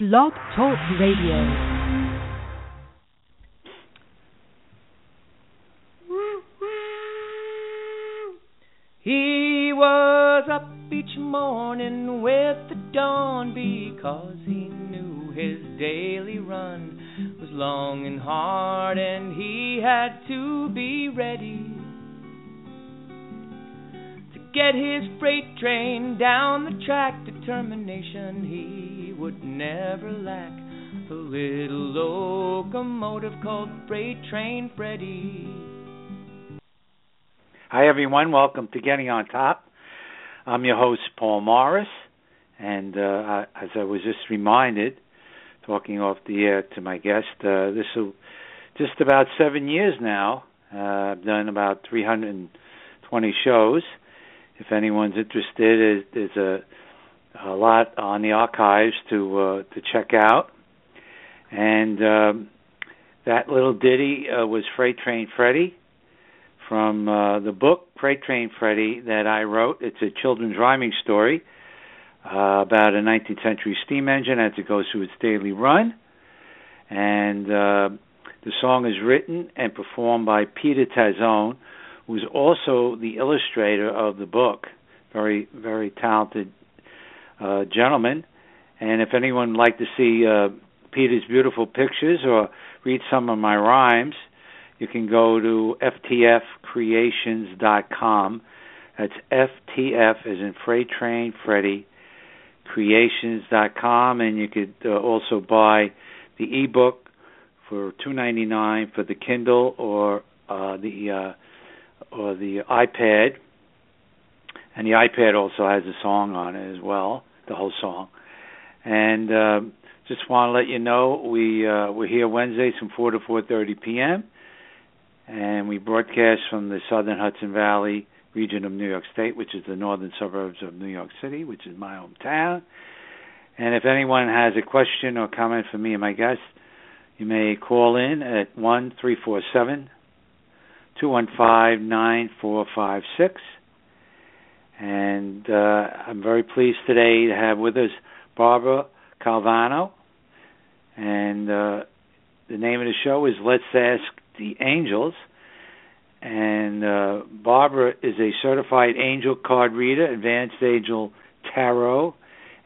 Blog Talk Radio. He was up each morning with the dawn because he knew his daily run was long and hard and he had to be ready to get his freight train down the track. Determination he would never lack, the little locomotive called Freight Train Freddy. Hi, everyone. Welcome to Getting on Top. I'm your host, Paul Morris. And as I was just reminded, talking off the air to my guest, this is just about 7 years now. I've done about 320 shows. If anyone's interested, there's a lot on the archives to check out. And that little ditty was Freight Train Freddy, from the book Freight Train Freddy that I wrote. It's a children's rhyming story about a 19th century steam engine as it goes through its daily run. And the song is written and performed by Peter Tazone, who's also the illustrator of the book. Very, very talented gentleman. And if anyone would like to see Peter's beautiful pictures or read some of my rhymes, you can go to FTFCreations.com. That's FTF as in Freight Train Freddy, creations.com. And you could also buy the ebook for $2.99 for the Kindle or the iPad. And the iPad also has a song on it as well, the whole song. And just want to let you know we're here Wednesdays from 4 to 4:30 p.m. And we broadcast from the southern Hudson Valley region of New York State, which is the northern suburbs of New York City, which is my hometown. And if anyone has a question or comment for me and my guests, you may call in at 1-347-215-9456. And I'm very pleased today to have with us Barbara Calvano. And the name of the show is Let's Ask the Angels, and Barbara is a certified angel card reader, advanced angel tarot,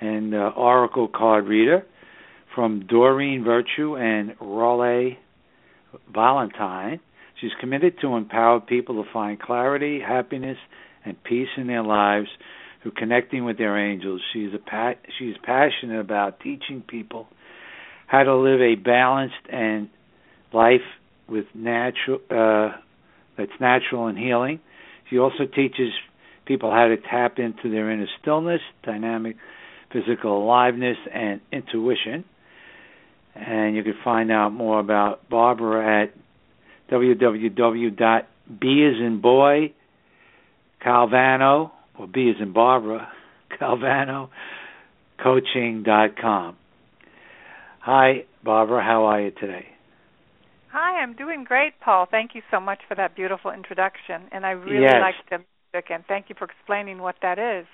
and oracle card reader from Doreen Virtue and Raleigh Valentine. She's committed to empower people to find clarity, happiness, and peace in their lives through connecting with their angels. She's passionate about teaching people how to live a balanced and life with natural that's natural and healing. She also teaches people how to tap into their inner stillness, dynamic physical aliveness, and intuition. And you can find out more about Barbara at www.bcalvanocoaching.com. Hi, Barbara. How are you today? Hi, I'm doing great, Paul. Thank you so much for that beautiful introduction, and I really like the music, and thank you for explaining what that is.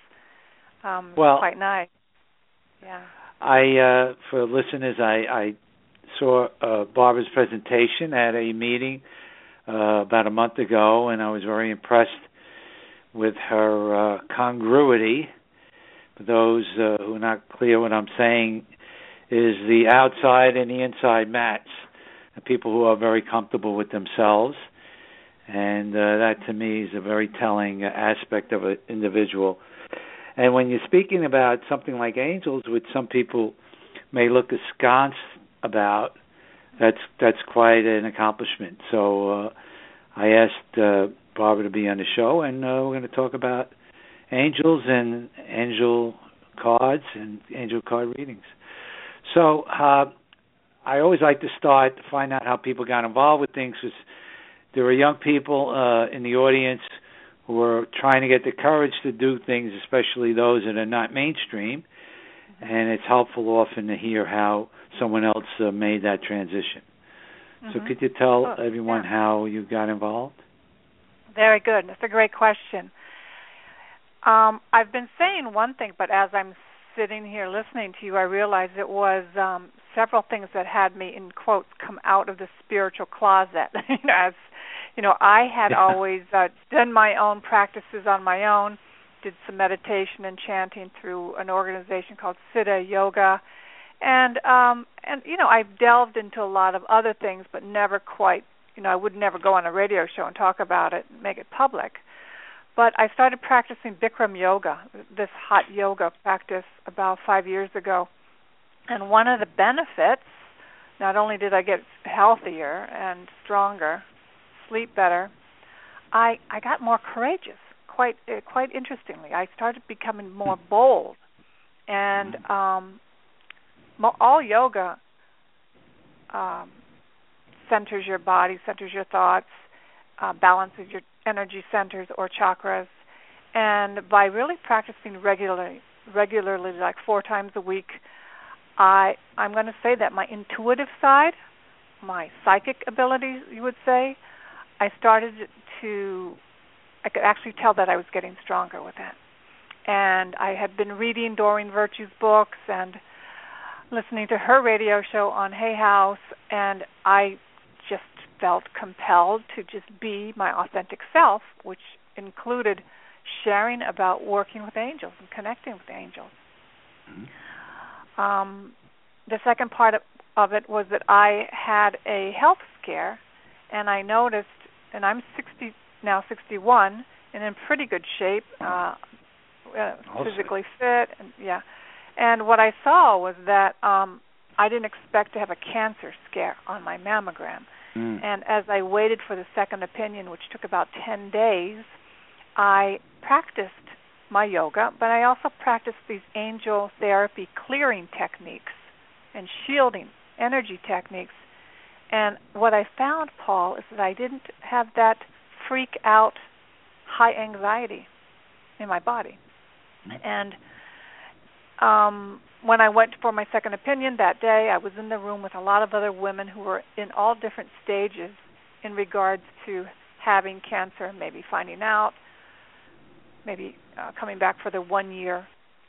Well, quite nice. Yeah. I for listeners, I saw Barbara's presentation at a meeting about a month ago, and I was very impressed with her congruity. For those who are not clear what I'm saying, is the outside and the inside match. People who are very comfortable with themselves, and that to me is a very telling aspect of an individual. And when you're speaking about something like angels, which some people may look askance about, that's quite an accomplishment. So I asked Barbara to be on the show, and we're going to talk about angels and angel cards and angel card readings. So I always like to start to find out how people got involved with things, because there are young people in the audience who are trying to get the courage to do things, especially those that are not mainstream, and it's helpful often to hear how someone else made that transition. Mm-hmm. So could you tell everyone how you got involved? Very good. That's a great question. I've been saying one thing, but as I'm sitting here listening to you, I realized it was several things that had me, in quotes, come out of the spiritual closet. I had always done my own practices on my own, did some meditation and chanting through an organization called Siddha Yoga. And I've delved into a lot of other things, but never quite, I would never go on a radio show and talk about it and make it public. But I started practicing Bikram yoga, this hot yoga practice, about 5 years ago. And one of the benefits, not only did I get healthier and stronger, sleep better, I got more courageous. Quite interestingly, I started becoming more bold. And all yoga centers your body, centers your thoughts, balances your energy centers or chakras. And by really practicing regularly, like 4 times a week, I'm going to say that my intuitive side, my psychic abilities, you would say, I could actually tell that I was getting stronger with it. And I had been reading Doreen Virtue's books and listening to her radio show on Hay House, and I just felt compelled to just be my authentic self, which included sharing about working with angels and connecting with angels. Mm-hmm. The second part of it was that I had a health scare, and I noticed, and I'm 61, and in pretty good shape, physically fit, and. And what I saw was that I didn't expect to have a cancer scare on my mammogram. Mm. And as I waited for the second opinion, which took about 10 days, I practiced my yoga, but I also practiced these angel therapy clearing techniques and shielding energy techniques. And what I found, Paul, is that I didn't have that freak out, high anxiety in my body. And when I went for my second opinion that day, I was in the room with a lot of other women who were in all different stages in regards to having cancer, maybe finding out, maybe coming back for the 1-year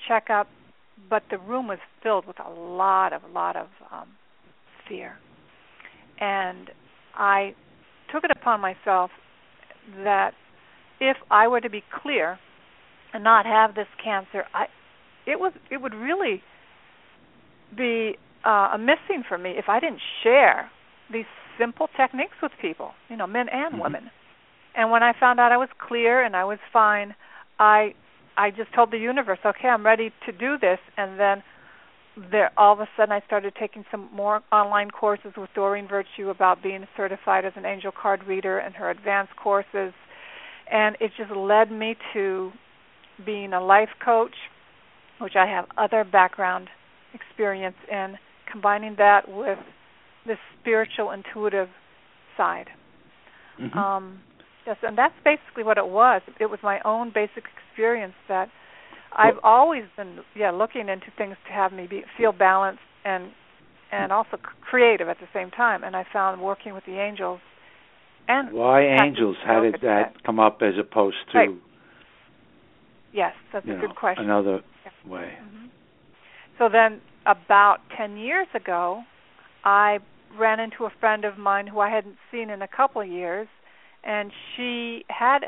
checkup. But the room was filled with a lot of fear. And I took it upon myself that if I were to be clear and not have this cancer, it would really be a missing for me if I didn't share these simple techniques with people, men and women. Mm-hmm. And when I found out I was clear and I was fine, I just told the universe, okay, I'm ready to do this. And then all of a sudden I started taking some more online courses with Doreen Virtue about being certified as an angel card reader and her advanced courses. And it just led me to being a life coach, which I have other background experience in, combining that with the spiritual, intuitive side. Mm-hmm. And that's basically what it was. It was my own basic experience that I've always been looking into things to have me feel balanced and also creative at the same time. And I found working with the angels and... Why angels? How did that come up as opposed to... Right. Yes, that's a good question. Another... way. Mm-hmm. So then about 10 years ago, I ran into a friend of mine who I hadn't seen in a couple of years, and she had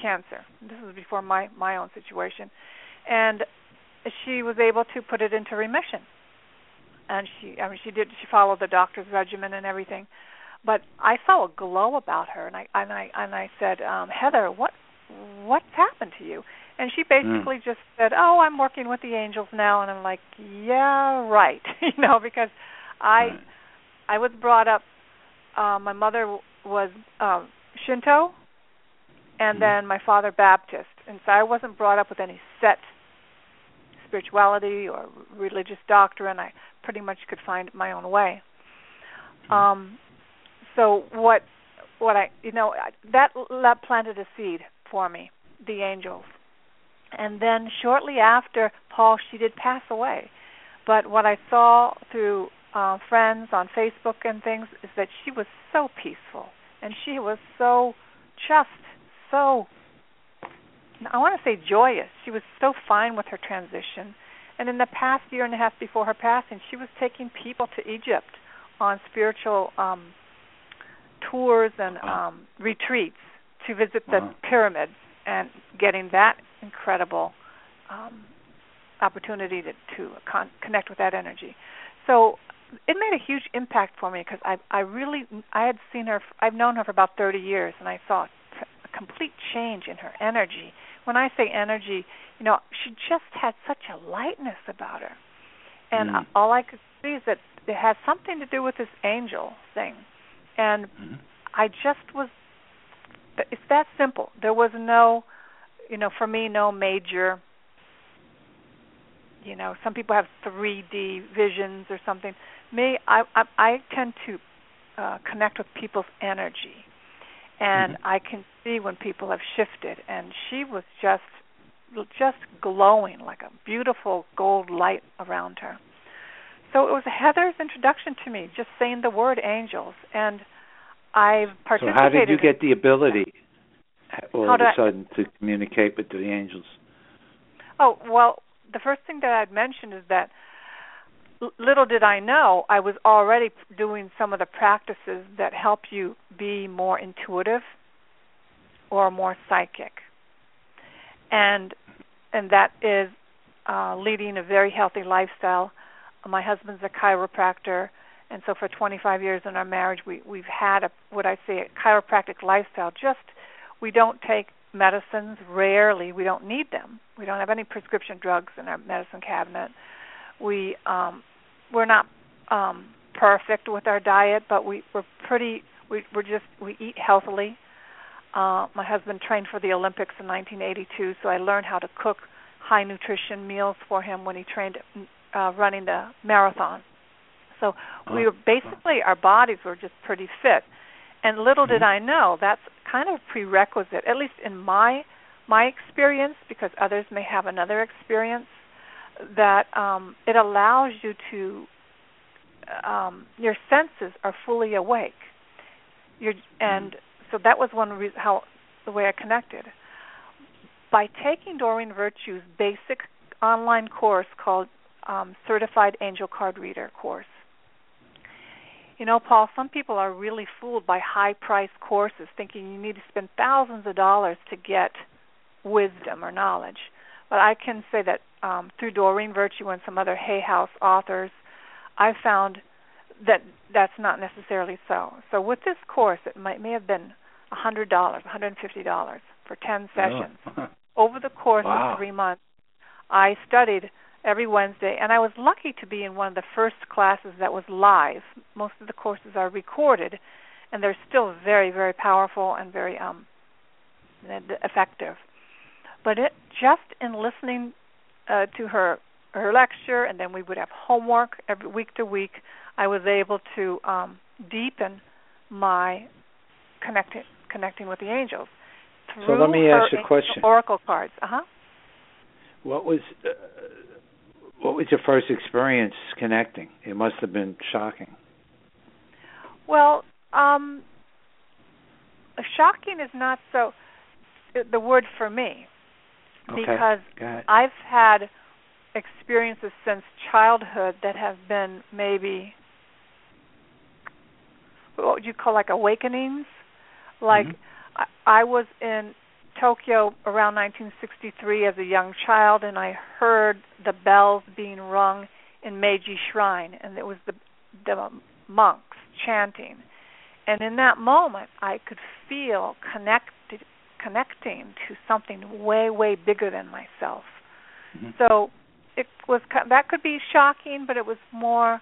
cancer. This was before my own situation. And she was able to put it into remission. And she followed the doctor's regimen and everything. But I saw a glow about her, and I said, Heather, what's happened to you? And she basically just said, oh, I'm working with the angels now. And I'm like, yeah, right, because I was brought up, my mother was Shinto, and then my father Baptist. And so I wasn't brought up with any set spirituality or religious doctrine. I pretty much could find my own way. So what I, that planted a seed for me, the angels. And then shortly after, Paul, she did pass away. But what I saw through friends on Facebook and things is that she was so peaceful. And she was so joyous. She was so fine with her transition. And in the past year and a half before her passing, she was taking people to Egypt on spiritual tours and retreats to visit the pyramids, and getting that incredible opportunity to connect with that energy. So it made a huge impact for me, because I had seen her, I've known her for about 30 years, and I saw a complete change in her energy. When I say energy, you know, she just had such a lightness about her. And all I could see is that it has something to do with this angel thing. And I just was, it's that simple. There was no, you know, for me, no major, you know, some people have 3D visions or something. Me, I tend to connect with people's energy. And I can see when people have shifted. And she was just glowing like a beautiful gold light around her. So it was Heather's introduction to me, just saying the word angels. And I've participated. So how did you get the ability all of a sudden to communicate with the angels? Oh, well, the first thing that I'd mentioned is that little did I know, I was already doing some of the practices that help you be more intuitive or more psychic. And that is leading a very healthy lifestyle. My husband's a chiropractor, and so for 25 years in our marriage, we've had a chiropractic lifestyle. Just we don't take medicines, rarely. We don't need them. We don't have any prescription drugs in our medicine cabinet. We're not perfect with our diet, but we eat healthily. My husband trained for the Olympics in 1982, so I learned how to cook high nutrition meals for him when he trained running the marathon. So we were basically, our bodies were just pretty fit. And little did I know, that's kind of prerequisite, at least in my experience, because others may have another experience, that it allows you to, your senses are fully awake. So that was one reason the way I connected. By taking Doreen Virtue's basic online course called Certified Angel Card Reader course. You know, Paul, some people are really fooled by high-priced courses, thinking you need to spend thousands of dollars to get wisdom or knowledge. But I can say that through Doreen Virtue and some other Hay House authors, I found that that's not necessarily so. So with this course, it may have been $100, $150 for 10 sessions. Oh. Over the course of 3 months, I studied every Wednesday, and I was lucky to be in one of the first classes that was live. Most of the courses are recorded, and they're still very, very powerful and very effective. But just in listening to her lecture, and then we would have homework every week to week, I was able to deepen my connecting with the angels through so let me ask you a question. Oracle cards. What was your first experience connecting? It must have been shocking. Well, shocking is not so the word for me, because I've had experiences since childhood that have been maybe what would you call like awakenings. Like I was in Tokyo around 1963 as a young child, and I heard the bells being rung in Meiji Shrine, and it was the monks chanting. And in that moment, I could feel connecting to something way, way bigger than myself. So it was that could be shocking, but it was more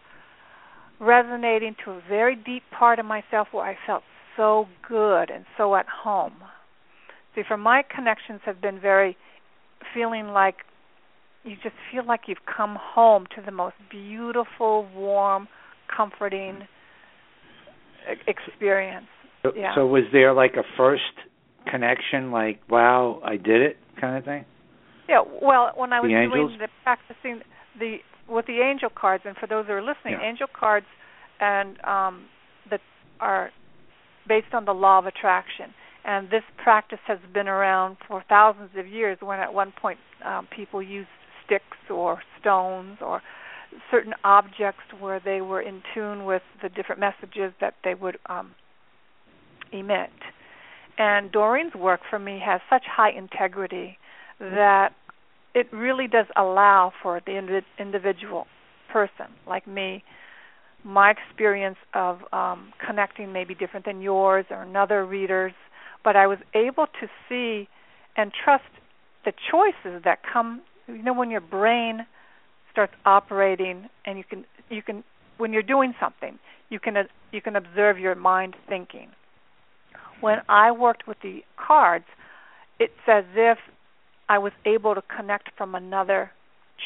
resonating to a very deep part of myself where I felt so good and so at home. See, for my connections have been very feeling like you just feel like you've come home to the most beautiful, warm, comforting experience. So was there like a first connection, like, wow, I did it kind of thing? Yeah, well, when I was practicing with the angel cards, and for those who are listening, angel cards and that are based on the law of attraction. And this practice has been around for thousands of years, when at one point people used sticks or stones or certain objects where they were in tune with the different messages that they would emit. And Doreen's work for me has such high integrity that it really does allow for the individual person like me, my experience of connecting may be different than yours or another reader's, but I was able to see and trust the choices that come, you know, when your brain starts operating and you can when you're doing something, you can observe your mind thinking. When I worked with the cards, it's as if I was able to connect from another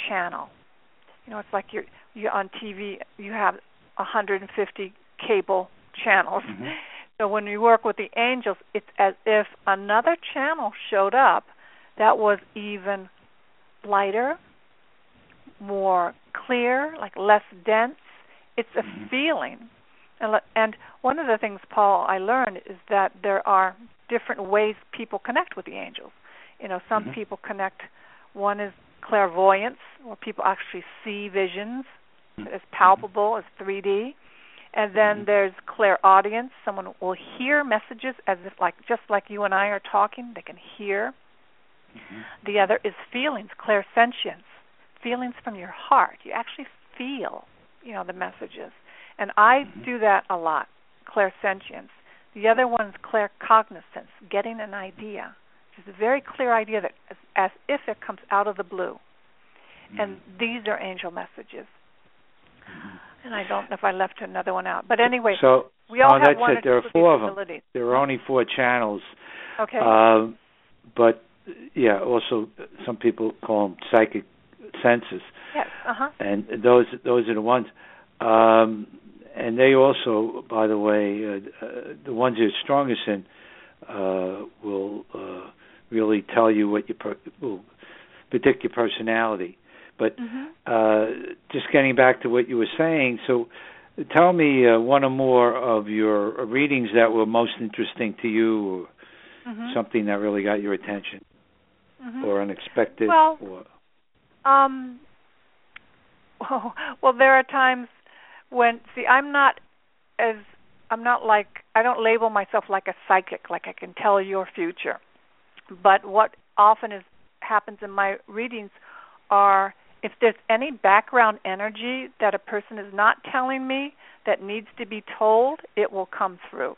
channel. You know, it's like you're on TV, you have 150 cable channels. Mm-hmm. So when you work with the angels, it's as if another channel showed up that was even lighter, more clear, like less dense. It's a mm-hmm. feeling. And one of the things, Paul, I learned is that there are different ways people connect with the angels. You know, some mm-hmm. people connect, one is clairvoyance, where people actually see visions. It's palpable, it's 3D. And then there's clairaudience. Someone will hear messages as if, like, just like you and I are talking, they can hear. Mm-hmm. The other is feelings, clairsentience, feelings from your heart. You actually feel, you know, the messages. And I mm-hmm. do that a lot, clairsentience. The other one's claircognizance, getting an idea. It's a very clear idea that as if it comes out of the blue. Mm-hmm. And these are angel messages. And I don't know if I left another one out. But anyway, so, we all have one or two. There are four of them. There are only four channels. Okay. But, yeah, also some people call them psychic senses. Yes, uh-huh. And those are the ones. And they also, by the way, the ones you're strongest in will really tell you what you will predict your personality. But just getting back to what you were saying, so tell me one or more of your readings that were most interesting to you, or something that really got your attention, or unexpected. Well, or... well, there are times when, see, I don't label myself like a psychic, like I can tell your future. But what often happens in my readings are, if there's any background energy that a person is not telling me that needs to be told, it will come through.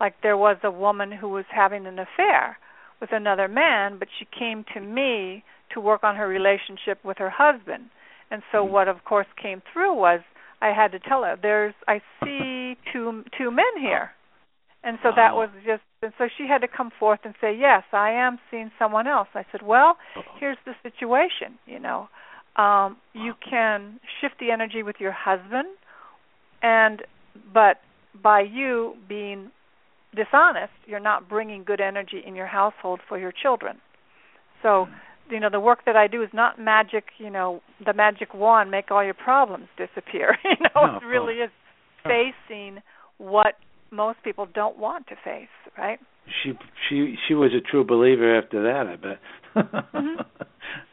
Like there was a woman who was having an affair with another man, but she came to me to work on her relationship with her husband. And so what, of course, came through was I had to tell her, I see two men here. And so that was just, and so she had to come forth and say, yes, I am seeing someone else. I said, well, here's the situation, you know. You can shift the energy with your husband, but by you being dishonest, you're not bringing good energy in your household for your children. So, you know, the work that I do is not magic, you know, the magic wand, make all your problems disappear. You know, it really is facing what most people don't want to face, right? She was a true believer after that, I bet.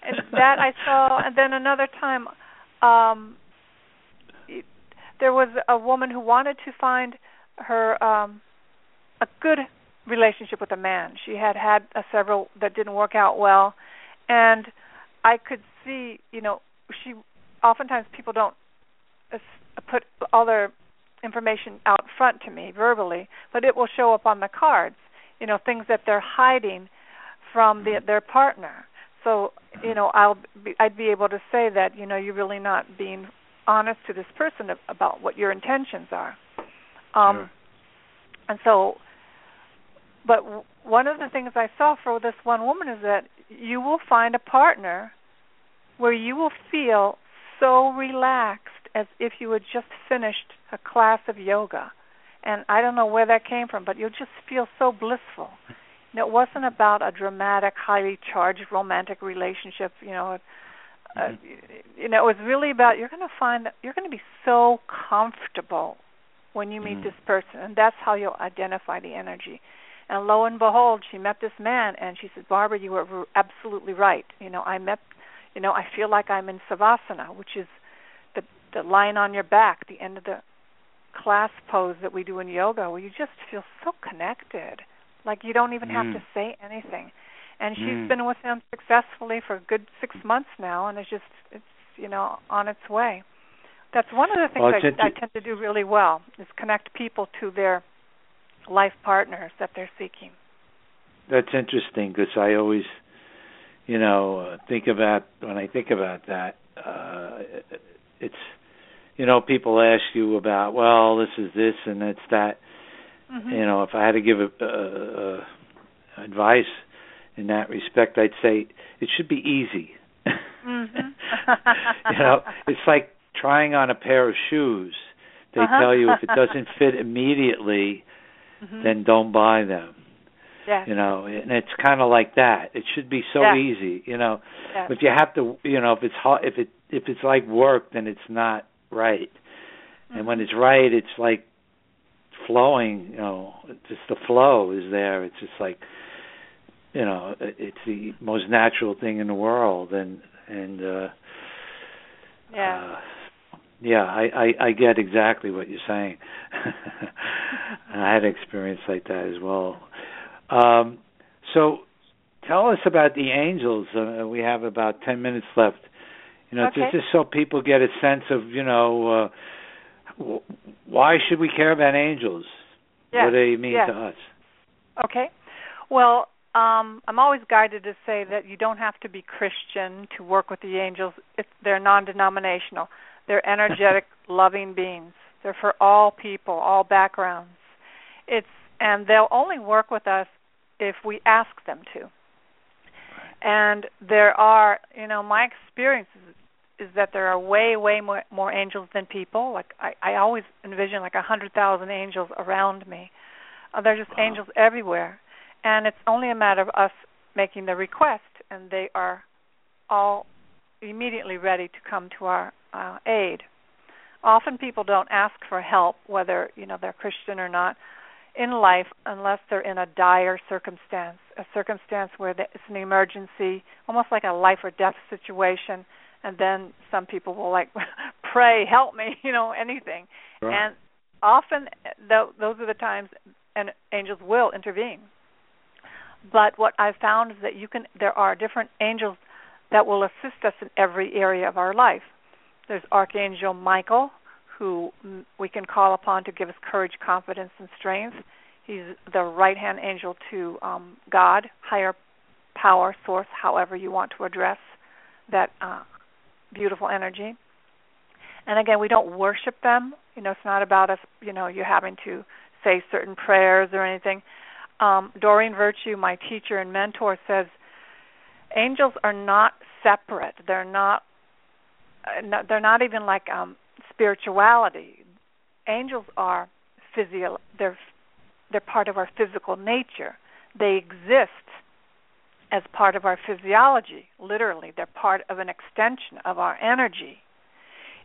And that I saw. And then another time, there was a woman who wanted to find her a good relationship with a man. She had several that didn't work out well, and I could see, you know, she oftentimes people don't put all their information out front to me verbally, but it will show up on the cards, you know, things that they're hiding from their partner. So, you know, I'd be able to say that, you know, you're really not being honest to this person about what your intentions are. And so, but one of the things I saw for this one woman is that you will find a partner where you will feel so relaxed as if you had just finished a class of yoga. And I don't know where that came from, but you'll just feel so blissful. And it wasn't about a dramatic, highly charged romantic relationship, you know. You know, it was really about you're going to be so comfortable when you meet this person, and that's how you'll identify the energy. And lo and behold, she met this man, and she said, Barbara, you were absolutely right. You know, I met You know, I feel like I'm in savasana, which is the lying on your back, the end of the class pose that we do in yoga, where you just feel so connected, like you don't even have to say anything. And she's been with him successfully for a good 6 months now, and it's you know, on its way. That's one of the things I tend to do really well, is connect people to their life partners that they're seeking. That's interesting, because I always, you know, when I think about that, it's, you know, people ask you about, well, this is this and it's that. Mm-hmm. You know, if I had to give a advice in that respect, I'd say it should be easy. You know, it's like trying on a pair of shoes. They tell you if it doesn't fit immediately, then don't buy them. Yeah. You know, and it's kind of like that. It should be so easy, you know. Yeah. If you have to, you know, if it's like work, then it's not right. Mm-hmm. And when it's right, it's like flowing, you know, just the flow is there. It's just like, you know, it's the most natural thing in the world, I get exactly what you're saying. I had experience like that as well. So tell us about the angels. We have about 10 minutes left. You know, just so people get a sense of, you know, why should we care about angels? Yes. What do they mean to us? Okay. Well, I'm always guided to say that you don't have to be Christian to work with the angels. They're non-denominational. They're energetic, loving beings. They're for all people, all backgrounds. And they'll only work with us if we ask them to. And there are, you know, my experience is that there are way, way more angels than people. Like I always envision like 100,000 angels around me. They're just angels everywhere. And it's only a matter of us making the request, and they are all immediately ready to come to our aid. Often people don't ask for help, whether, you know, they're Christian or not, in life, unless they're in a dire circumstance, a circumstance where it's an emergency, almost like a life or death situation, and then some people will like pray, help me, you know, anything. Right. And often those are the times and angels will intervene. But what I've found is that there are different angels that will assist us in every area of our life. There's Archangel Michael, who we can call upon to give us courage, confidence, and strength. He's the right-hand angel to God, higher power, source, however you want to address that beautiful energy. And again, we don't worship them. You know, it's not about us, you know, you having to say certain prayers or anything. Doreen Virtue, my teacher and mentor, says angels are not separate. They're not even like spirituality. Angels are they're part of our physical nature. They exist as part of our physiology. Literally, they're part of an extension of our energy.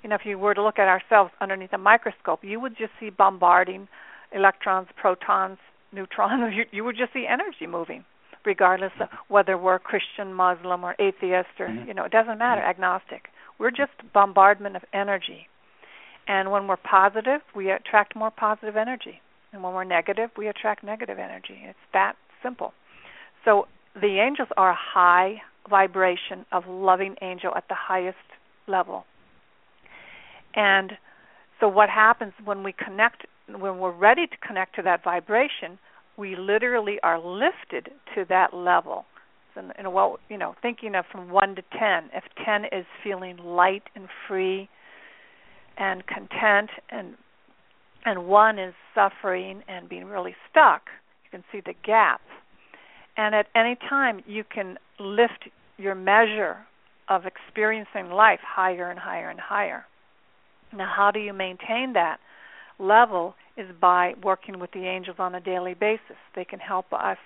You know, if you were to look at ourselves underneath a microscope, you would just see bombarding electrons, protons, neutrons. You would just see energy moving, regardless of whether we're Christian, Muslim, or atheist, or you know, it doesn't matter, agnostic. We're just bombardment of energy. And when we're positive, we attract more positive energy. And when we're negative, we attract negative energy. It's that simple. So the angels are a high vibration of loving angel at the highest level. And so what happens when we connect, when we're ready to connect to that vibration, we literally are lifted to that level. And well, you know, thinking of from 1 to 10. If 10 is feeling light and free and content, and 1 is suffering and being really stuck, you can see the gap. And at any time, you can lift your measure of experiencing life higher and higher and higher. Now, how do you maintain that level? Is by working with the angels on a daily basis. They can help us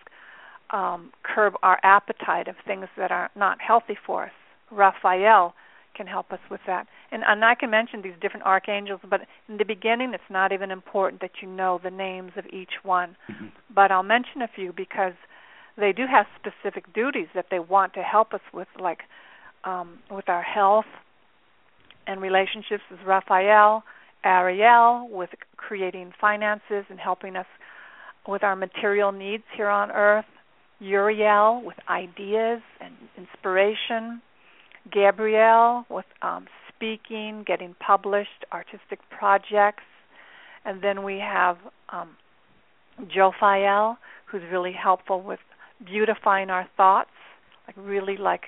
curb our appetite of things that are not healthy for us. Raphael can help us with that. And I can mention these different archangels, but in the beginning it's not even important that you know the names of each one. Mm-hmm. But I'll mention a few because they do have specific duties that they want to help us with, like with our health and relationships with Raphael, Ariel, with creating finances and helping us with our material needs here on earth, Uriel with ideas and inspiration, Gabriel with speaking, getting published, artistic projects, and then we have Jophiel, who's really helpful with beautifying our thoughts, like really like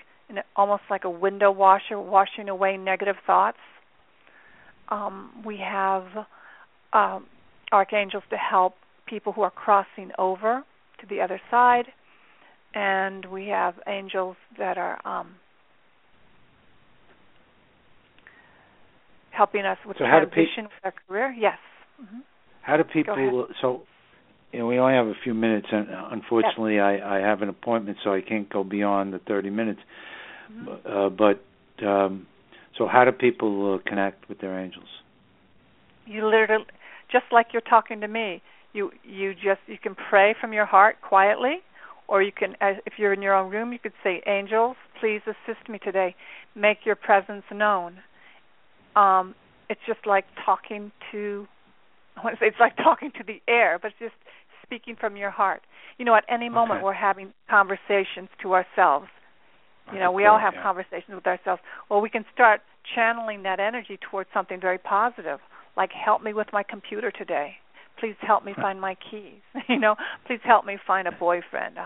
almost like a window washer, washing away negative thoughts. We have archangels to help people who are crossing over to the other side, and we have angels that are helping us with transition with our career. Yes. Mm-hmm. How do people? So, you know, we only have a few minutes, and unfortunately, yes. I have an appointment, so I can't go beyond the 30 minutes. Mm-hmm. So how do people connect with their angels? You literally, just like you're talking to me, you can pray from your heart quietly, or you can, if you're in your own room, you could say, "Angels, please assist me today. Make your presence known." It's just like talking to, I want to say it's like talking to the air, but it's just speaking from your heart. You know, at any moment we're having conversations to ourselves. You know, we all have conversations with ourselves. Well, we can start channeling that energy towards something very positive, like help me with my computer today. Please help me find my keys. You know, please help me find a boyfriend.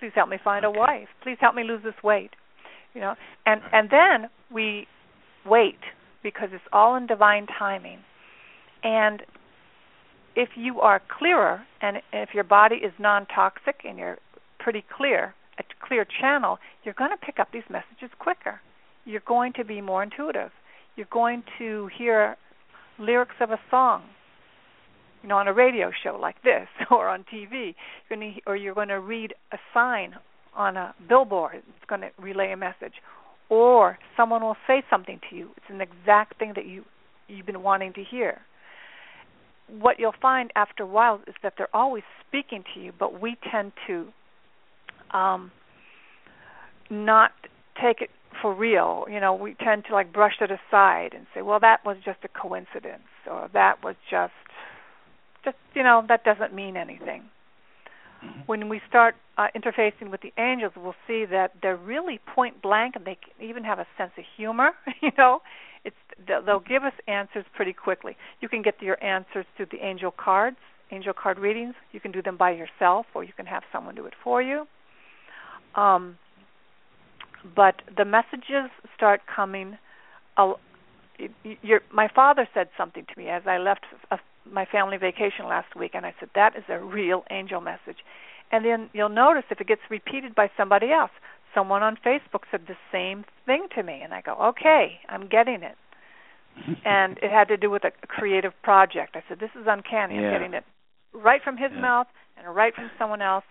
Please help me find a wife. Please help me lose this weight. You know, and then we wait because it's all in divine timing. And if you are clearer and if your body is non-toxic and you're pretty clear, a clear channel, you're going to pick up these messages quicker. You're going to be more intuitive. You're going to hear lyrics of a song, you know, on a radio show like this or on TV, you're going to read a sign on a billboard. It's going to relay a message. Or someone will say something to you. It's an exact thing that you've been wanting to hear. What you'll find after a while is that they're always speaking to you, but we tend to not take it for real. You know, we tend to like brush it aside and say, well, that was just a coincidence, or that was just you know, that doesn't mean anything. Mm-hmm. When we start interfacing with the angels, we'll see that they're really point blank, and they can even have a sense of humor. You know, they'll give us answers pretty quickly. You can get your answers through the angel cards, angel card readings. You can do them by yourself, or you can have someone do it for you. But the messages start coming. My father said something to me as I left my family vacation last week, and I said, that is a real angel message. And then you'll notice if it gets repeated by somebody else. Someone on Facebook said the same thing to me, and I go, okay, I'm getting it. And it had to do with a creative project. I said, this is uncanny. Yeah. I'm getting it right from his mouth and right from someone else.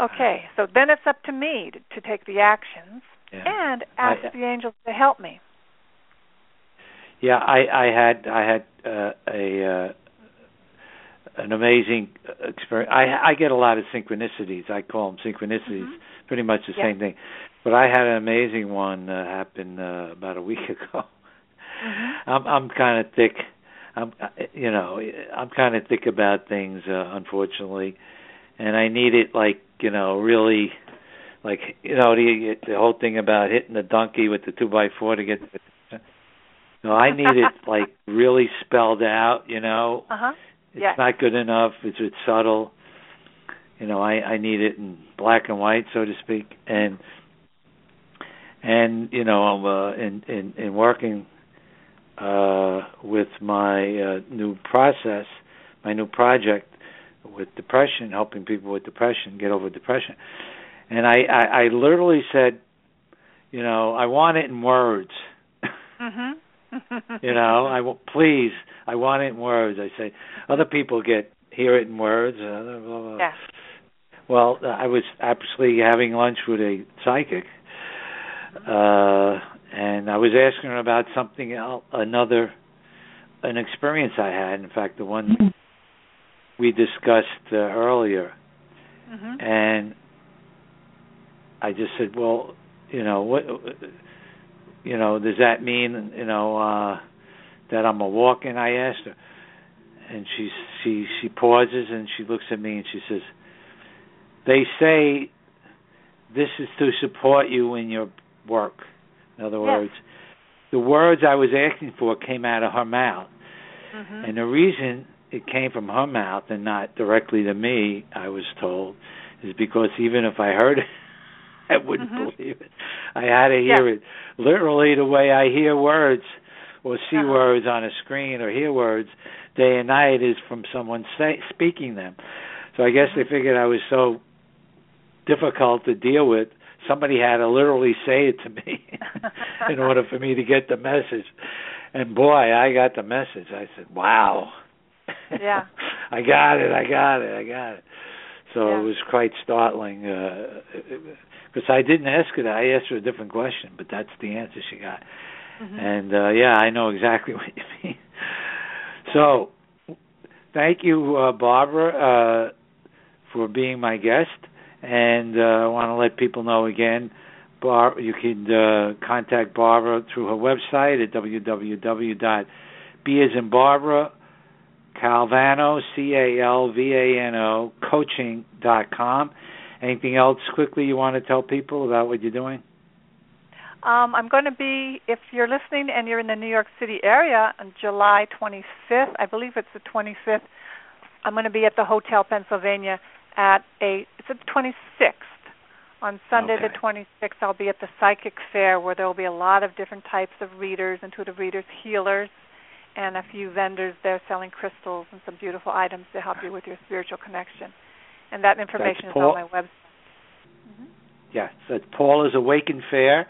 Okay, so then it's up to me to take the actions and ask the angels to help me. Yeah, I had an amazing experience. I get a lot of synchronicities. I call them synchronicities, pretty much the same thing. But I had an amazing one happen about a week ago. Mm-hmm. I'm kind of thick. I'm kind of thick about things, unfortunately, and I need it like, you know, really, like, you know, the whole thing about hitting the donkey with the 2x4 to get. No, I need it like really spelled out. You know, it's not good enough. It's subtle. You know, I need it in black and white, so to speak, and you know, I'm in working with my new project with depression, helping people with depression get over depression. And I literally said, you know, I want it in words. You know, I want it in words. I say, other people hear it in words. Blah, blah. Yeah. Well, I was actually having lunch with a psychic, and I was asking her about something else, an experience I had. In fact, the one we discussed earlier. And I just said, well, you know, you know, does that mean, you know, that I'm a walk-in? I asked her. And she pauses and she looks at me and she says, they say this is to support you in your work. In other words, the words I was asking for came out of her mouth. Mm-hmm. And the reason it came from her mouth and not directly to me, I was told, is because even if I heard it, I wouldn't believe it. I had to hear it literally the way I hear words or see words on a screen or hear words day and night is from someone speaking them. So I guess they figured I was so difficult to deal with, somebody had to literally say it to me in order for me to get the message. And boy, I got the message. I said, wow. Yeah. I got it. So it was quite startling because I didn't ask her that. I asked her a different question, but that's the answer she got. Mm-hmm. And, yeah, I know exactly what you mean. So thank you, Barbara, for being my guest. And I want to let people know again, you can contact Barbara through her website at www.bcalvanocoaching.com. Anything else quickly you want to tell people about what you're doing? I'm going to be, if you're listening and you're in the New York City area, on July 25th, I believe it's the 25th, I'm going to be at the Hotel Pennsylvania at it's the 26th. On Sunday the 26th, I'll be at the Psychic Fair, where there will be a lot of different types of readers, intuitive readers, healers, and a few vendors there selling crystals and some beautiful items to help you with your spiritual connection. And that information is on my website. Mm-hmm. Yes, that's Paula's Awaken Fair.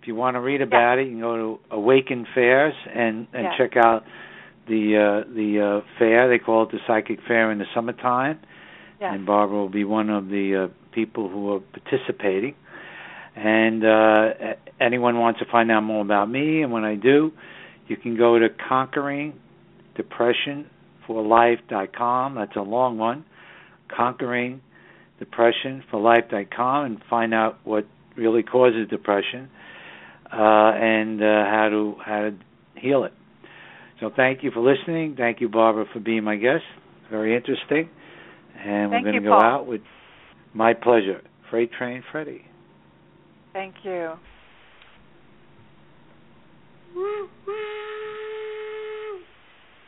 If you want to read about it, you can go to Awaken Fairs and check out the fair. They call it the Psychic Fair in the summertime. Yes. And Barbara will be one of the people who are participating. And anyone wants to find out more about me, and when I do, you can go to conqueringdepressionforlife.com. That's a long one. Conqueringdepressionforlife.com, and find out what really causes depression and how to heal it. So thank you for listening. Thank you, Barbara, for being my guest. Very interesting. And we're going to go out with my pleasure, Freight Train Freddie. Thank you.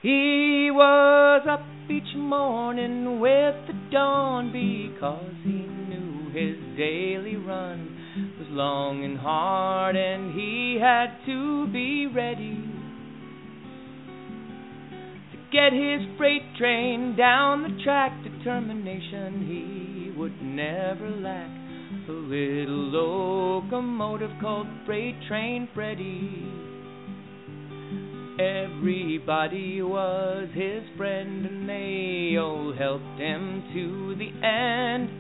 He was up each morning with the dawn because he knew his daily run was long and hard and he had to be ready to get his freight train down the track. Determination he would never lack, a little locomotive called Freight Train Freddie. Everybody was his friend and they all helped him to the end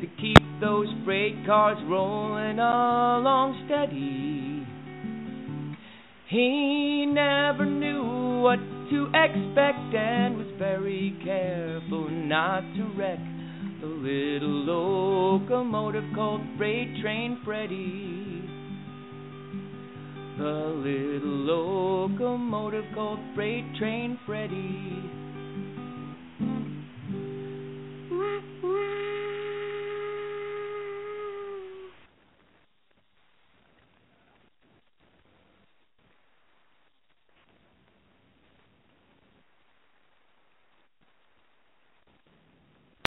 to keep those freight cars rolling along steady. He never knew what to expect and was very careful not to wreck the little locomotive called Freight Train Freddie. The little locomotive called Freight Train Freddie.